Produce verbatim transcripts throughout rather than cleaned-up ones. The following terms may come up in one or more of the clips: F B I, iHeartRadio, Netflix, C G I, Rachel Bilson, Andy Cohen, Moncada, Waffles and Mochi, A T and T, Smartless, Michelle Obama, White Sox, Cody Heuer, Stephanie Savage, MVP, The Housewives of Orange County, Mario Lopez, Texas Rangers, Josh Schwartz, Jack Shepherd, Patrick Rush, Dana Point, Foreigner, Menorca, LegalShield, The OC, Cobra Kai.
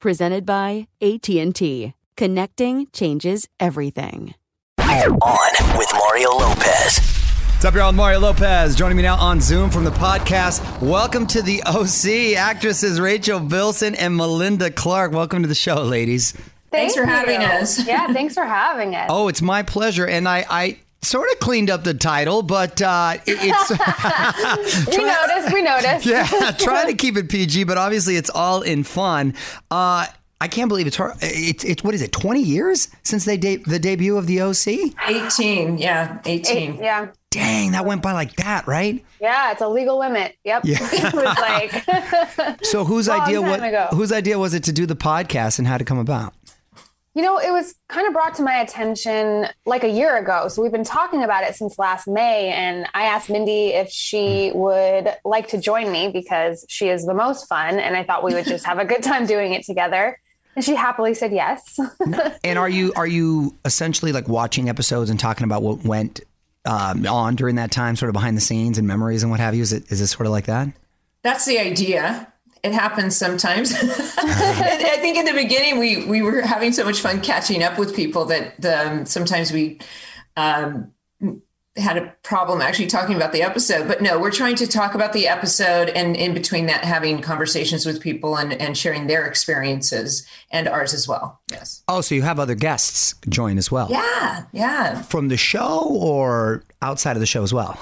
Presented by A T and T. Connecting changes everything. On with Mario Lopez. What's up, y'all? I'm Mario Lopez. Joining me now on Zoom from the podcast, welcome to the O C, actresses Rachel Bilson and Melinda Clark. Welcome to the show, ladies. Thank thanks for you. having us. Yeah, thanks for having us. Oh, it's my pleasure. And I... I sort of cleaned up the title, but uh, it, it's... we try, noticed, we noticed. Yeah, trying to keep it P G, but obviously it's all in fun. Uh, I can't believe it's hard. It's, it's, what is it, twenty years since they de- the debut of the O C? eighteen, yeah, eighteen. Eight, yeah. Dang, that went by like that, right? Yeah, it's a legal limit. Yep. Yeah. It was like... so whose idea, what, whose idea was it to do the podcast and how to come about? You know, it was kind of brought to my attention like a year ago. So we've been talking about it since last May. And I asked Mindy if she would like to join me because she is the most fun. And I thought we would just have a good time doing it together. And she happily said yes. And are you are you essentially like watching episodes and talking about what went um, on during that time, sort of behind the scenes and memories and what have you? Is it is it sort of like that? That's the idea. It happens sometimes. I think in the beginning, we, we were having so much fun catching up with people that the, um, sometimes we um, had a problem actually talking about the episode. But no, we're trying to talk about the episode and in between that, having conversations with people and, and sharing their experiences and ours as well. Yes. Oh, so you have other guests join as well. Yeah. Yeah. From the show or outside of the show as well?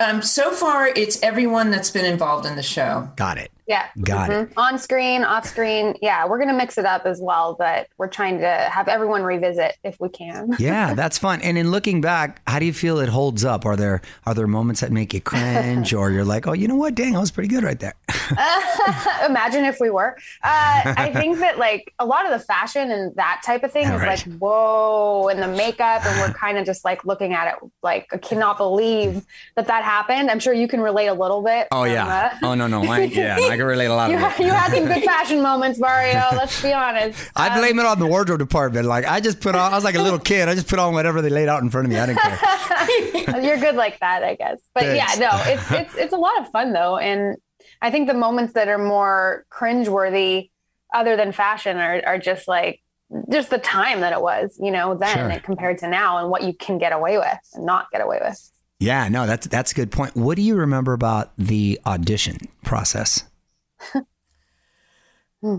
Um, so far, it's everyone that's been involved in the show. Got it. Yeah. Got mm-hmm. it. On screen, off screen. Yeah. We're going to mix it up as well, but we're trying to have everyone revisit if we can. Yeah, that's fun. And in looking back, how do you feel it holds up? Are there are there moments that make you cringe or you're like, oh, you know what? Dang, I was pretty good right there. uh, imagine if we were. Uh, I think that like a lot of the fashion and that type of thing All is right. like, whoa, and the makeup. And we're kind of just like looking at it like, I cannot believe that that happened. I'm sure you can relate a little bit. Oh, yeah. The- oh, no, no. I, yeah. I can relate a lot. You, of it. You had some good fashion moments, Mario. Let's be honest. Um, I blame it on the wardrobe department. Like I just put on, I was like a little kid. I just put on whatever they laid out in front of me. I didn't care. You're good like that, I guess. But Thanks. yeah, no, it's, it's, it's a lot of fun though. And I think the moments that are more cringeworthy other than fashion are, are just like, just the time that it was, you know, then sure. compared to now and what you can get away with and not get away with. Yeah, no, that's, that's a good point. What do you remember about the audition process? hmm.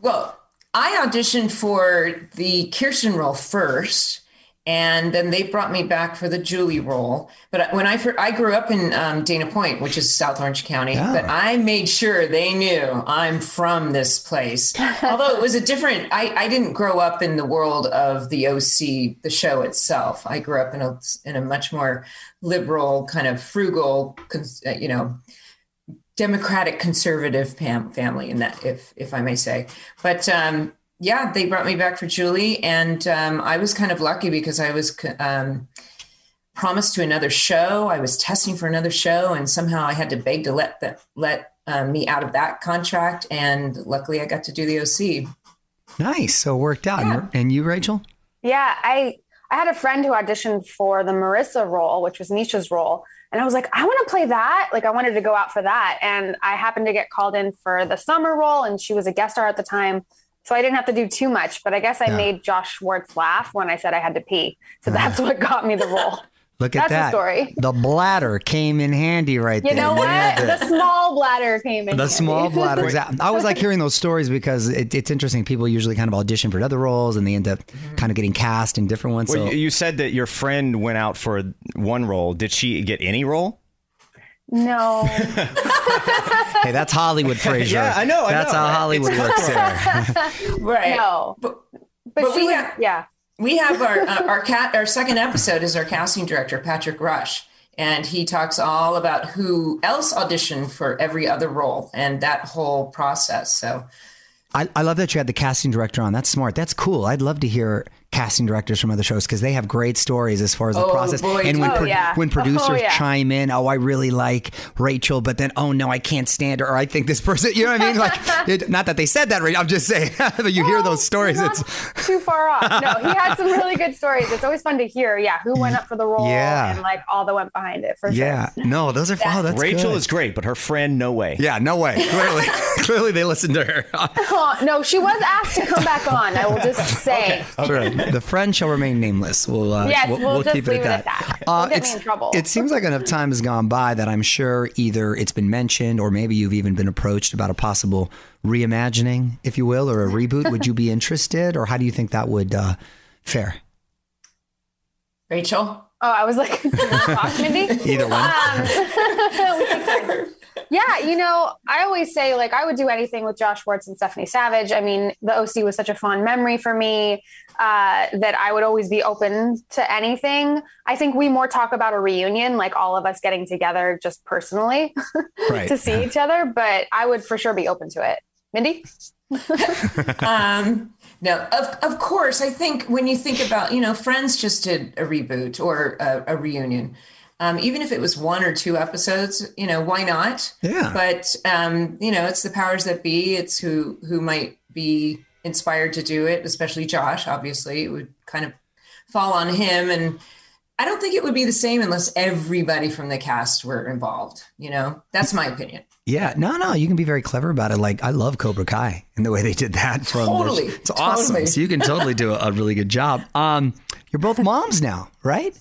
Well, I auditioned for the Kirsten role first, And then they brought me back for the Julie role. But when I I grew up in um, Dana Point, which is South Orange County, yeah. but I made sure they knew I'm from this place. Although it was a different, I, I didn't grow up in the world of the O C, the show itself. I grew up in a, in a much more liberal, kind of frugal, you know, democratic conservative family in that, if, if I may say. But, um, yeah, they brought me back for Julie, and um, I was kind of lucky because I was um, promised to another show. I was testing for another show, and somehow I had to beg to let the, let um, me out of that contract, and luckily I got to do the O C. Nice. So it worked out. Yeah. And you, Rachel? Yeah, I, I had a friend who auditioned for the Marissa role, which was Nisha's role, and I was like, I want to play that. Like, I wanted to go out for that, and I happened to get called in for the summer role, and she was a guest star at the time. So I didn't have to do too much, but I guess I yeah. made Josh Schwartz laugh when I said I had to pee. So that's what got me the role. Look at that's that. The story. The bladder came in handy right you there. You know what? The small bladder came in the handy. The small bladder. Exactly. I always like hearing those stories because it, it's interesting. People usually kind of audition for other roles and they end up mm-hmm. kind of getting cast in different ones. Well, so. You said that your friend went out for one role. Did she get any role? No. Hey, that's Hollywood, Frasier. Yeah, I know. I that's know, how right? Hollywood works there. Right. No. But, but, but we was, have, yeah, we have our uh, our cat. Our second episode is our casting director, Patrick Rush. And he talks all about who else auditioned for every other role and that whole process. So I, I love that you had the casting director on. That's smart. That's cool. I'd love to hear casting directors from other shows because they have great stories as far as the oh, process. Boy. And when, oh, pro- yeah. when producers oh, yeah. chime in, oh, I really like Rachel, but then, oh, no, I can't stand her. Or I think this person, you know what I mean? Like, it, not that they said that, right? I'm just saying that you well, hear those stories. It's too far off. No, he had some really good stories. It's always fun to hear. Yeah. Who went up for the role yeah. and like all that went behind it. For yeah. sure. Yeah. No, those are fun. Oh, that's Rachel good. Is great, but her friend, no way. Yeah. No way. Clearly, clearly they listened to her. Oh, no, she was asked to come back on. I will just say. Okay. Sure. The friend shall remain nameless. We'll, uh, yes, we'll, we'll, we'll keep it at that. It at that. Uh, we'll get me in trouble. It seems like enough time has gone by that I'm sure either it's been mentioned or maybe you've even been approached about a possible reimagining, if you will, or a reboot. Would you be interested, or how do you think that would uh, fare? Rachel? Oh, I was like, either one. Um, Yeah, you know, I always say, like, I would do anything with Josh Schwartz and Stephanie Savage. I mean, the O C was such a fond memory for me uh, that I would always be open to anything. I think we more talk about a reunion, like all of us getting together just personally right. to see yeah. each other. But I would for sure be open to it. Mindy? um, no, of of course. I think when you think about, you know, Friends just did a reboot or a, a reunion. Um, even if it was one or two episodes, you know, why not? Yeah. But, um, you know, it's the powers that be. It's who who might be inspired to do it, especially Josh. Obviously, it would kind of fall on him. And I don't think it would be the same unless everybody from the cast were involved. You know, that's my opinion. Yeah. No, no. You can be very clever about it. Like, I love Cobra Kai and the way they did that. From totally. Their, it's totally. Awesome. So you can totally do a, a really good job. Um, you're both moms now, right?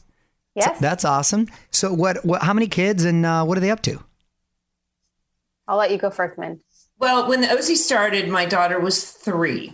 Yes. So that's awesome. So what, what, how many kids and uh, what are they up to? I'll let you go first, Min. Well, when the O C started, my daughter was three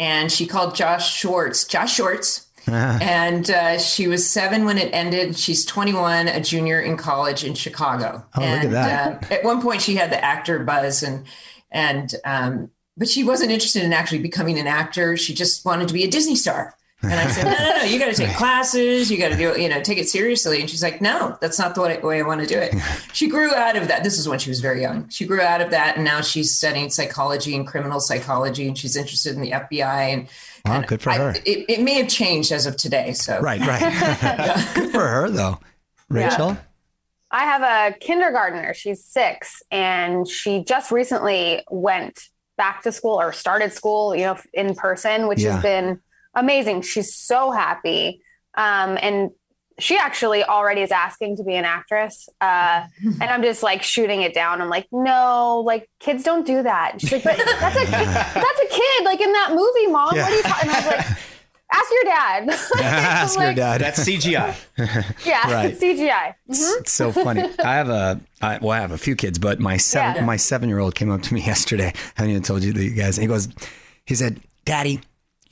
and she called Josh Schwartz, Josh Schwartz. Uh-huh. And uh, she was seven when it ended. She's twenty-one, a junior in college in Chicago. Oh, and, look at that. Uh, at one point she had the actor buzz and, and um, but she wasn't interested in actually becoming an actor. She just wanted to be a Disney star. And I said, no, no, no, you got to take classes. You got to do, you know, take it seriously. And she's like, no, that's not the way, way I want to do it. She grew out of that. This is when she was very young. She grew out of that. And now she's studying psychology and criminal psychology. And she's interested in the F B I. And, oh, and good for I, her. It, it may have changed as of today. So right, right. Yeah. Good for her, though. Rachel? Yeah. I have a kindergartner. She's six. And she just recently went back to school or started school, you know, in person, which yeah. has been amazing. She's so happy. Um, and she actually already is asking to be an actress. Uh, and I'm just like shooting it down. I'm like, no, like kids don't do that. And she's like, but that's a kid, that's a kid. Like in that movie, Mom, yeah. what are you talking? And I was like, ask your dad. Ask like, your dad. That's C G I. Yeah. Right. C G I. Mm-hmm. It's so funny. I have a, I, well, I have a few kids, but my seven, yeah. my seven-year-old came up to me yesterday. I haven't even told you that you guys, and he goes, he said, Daddy,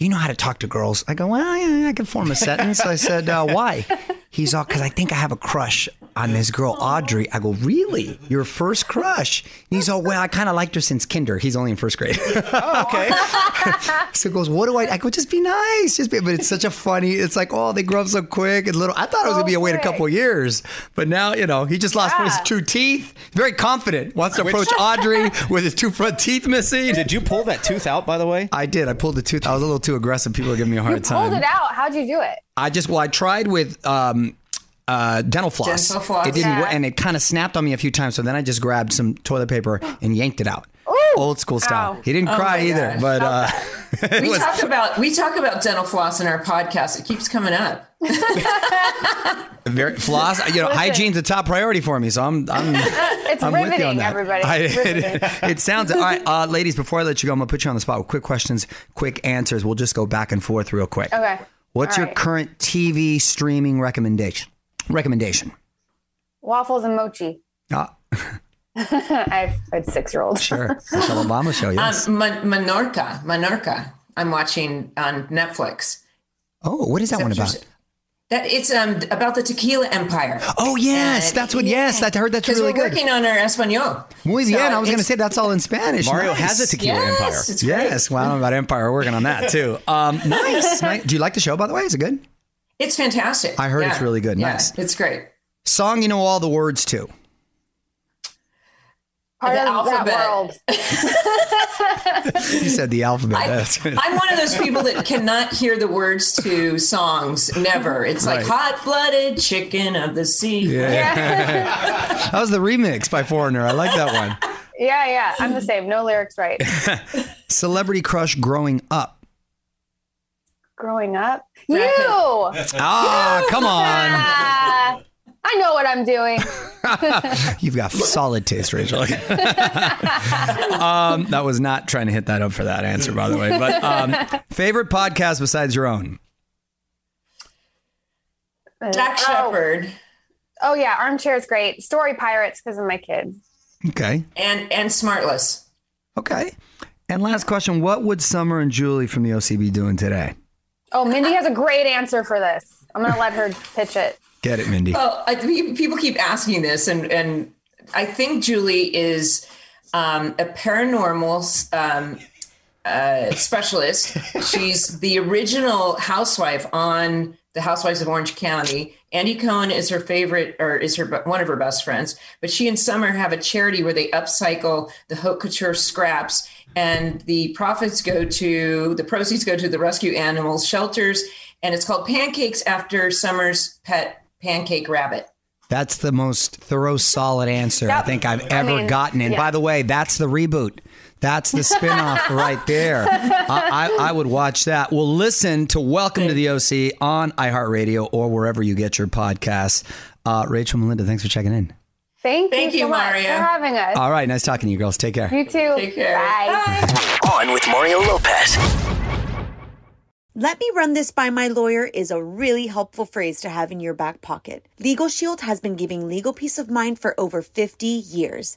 you know how to talk to girls. I go, well, yeah, I can form a sentence. I said, uh, why? He's all, because I think I have a crush on this girl, Audrey. I go, really? Your first crush? He's all, well, I kind of liked her since kinder. He's only in first grade. Oh, okay. So he goes, what do I, I go, just be nice. Just be, but it's such a funny, it's like, oh, they grow up so quick and little. I thought it was going to be away in a couple of years, but now, you know, he just lost yeah. his two teeth. Very confident. Wants to approach Audrey with his two front teeth missing. Did you pull that tooth out, by the way? I did. I pulled the tooth. I was a little too aggressive. People are giving me a hard you time. You pulled it out. How'd you do it? I just, well, I tried with, um, Uh, dental floss. Dental floss. It didn't yeah. work, and it kind of snapped on me a few times. So then I just grabbed some toilet paper and yanked it out. Ooh, old school style. Ow. He didn't oh cry either, gosh. but uh, we was... talk about we talk about dental floss in our podcast. It keeps coming up. Very floss. You know, hygiene's a top priority for me, so I'm. I'm it's I'm riveting, with you on that. Everybody. I, riveting. It, it sounds all right, uh, ladies. Before I let you go, I'm gonna put you on the spot with quick questions, quick answers. We'll just go back and forth real quick. Okay. What's all your right. current T V streaming recommendation? Recommendation. Waffles and Mochi. Ah. I've a six-year-old. Sure. Michelle Obama show, yes. Um, Man- Menorca. Menorca. I'm watching on Netflix. Oh, what is that so one about? That It's um, about the tequila empire. Oh, yes. And that's what, yes. Yeah. I heard that's really good. Because we're working on our Espanol. Muy bien. So I was going to say that's all in Spanish. Mario nice. has a tequila yes, empire. It's great. Yes. Well, I don't know about empire. We're working on that, too. Um, nice. nice. Do you like the show, by the way? Is it good? It's fantastic. I heard yeah. it's really good. Yeah. Nice. It's great. Song you know all the words to. Part the of alphabet. That world. You said the alphabet. I, I'm one of those people that cannot hear the words to songs. Never. It's right. like hot-blooded chicken of the sea. Yeah. yeah. That was the remix by Foreigner. I like that one. Yeah, yeah. I'm the same. No lyrics right. Celebrity crush growing up. Growing up? You! Ah, you. come on. Ah, I know what I'm doing. You've got solid taste, Rachel. um, that was not trying to hit that up for that answer, by the way. But um, favorite podcast besides your own? Jack Shepherd. Oh. oh, yeah. Armchair is great. Story Pirates because of my kids. Okay. And, and Smartless. Okay. And last question. What would Summer and Julie from the O C be doing today? Oh, Mindy has a great answer for this. I'm going to let her pitch it. Get it, Mindy. Well, I, people keep asking this, and, and I think Julie is um, a paranormal um, uh, specialist. She's the original housewife on The Housewives of Orange County. Andy Cohen is her favorite, or is her one of her best friends. But she and Summer have a charity where they upcycle the haute couture scraps. And the profits go to, the proceeds go to the rescue animals, shelters, and it's called Pancakes after Summer's pet pancake rabbit. That's the most thorough, solid answer yep. I think I've ever I mean, gotten. And yeah. by the way, that's the reboot. That's the spinoff right there. I, I, I would watch that. Well, listen to Welcome to the O C on iHeartRadio or wherever you get your podcasts. Uh, Rachel, Melinda, thanks for checking in. Thank, Thank you, you so much Mario. for having us. All right. Nice talking to you girls. Take care. You too. Take care. Bye. Bye. On with Mario Lopez. Let me run this by my lawyer is a really helpful phrase to have in your back pocket. LegalShield has been giving legal peace of mind for over fifty years.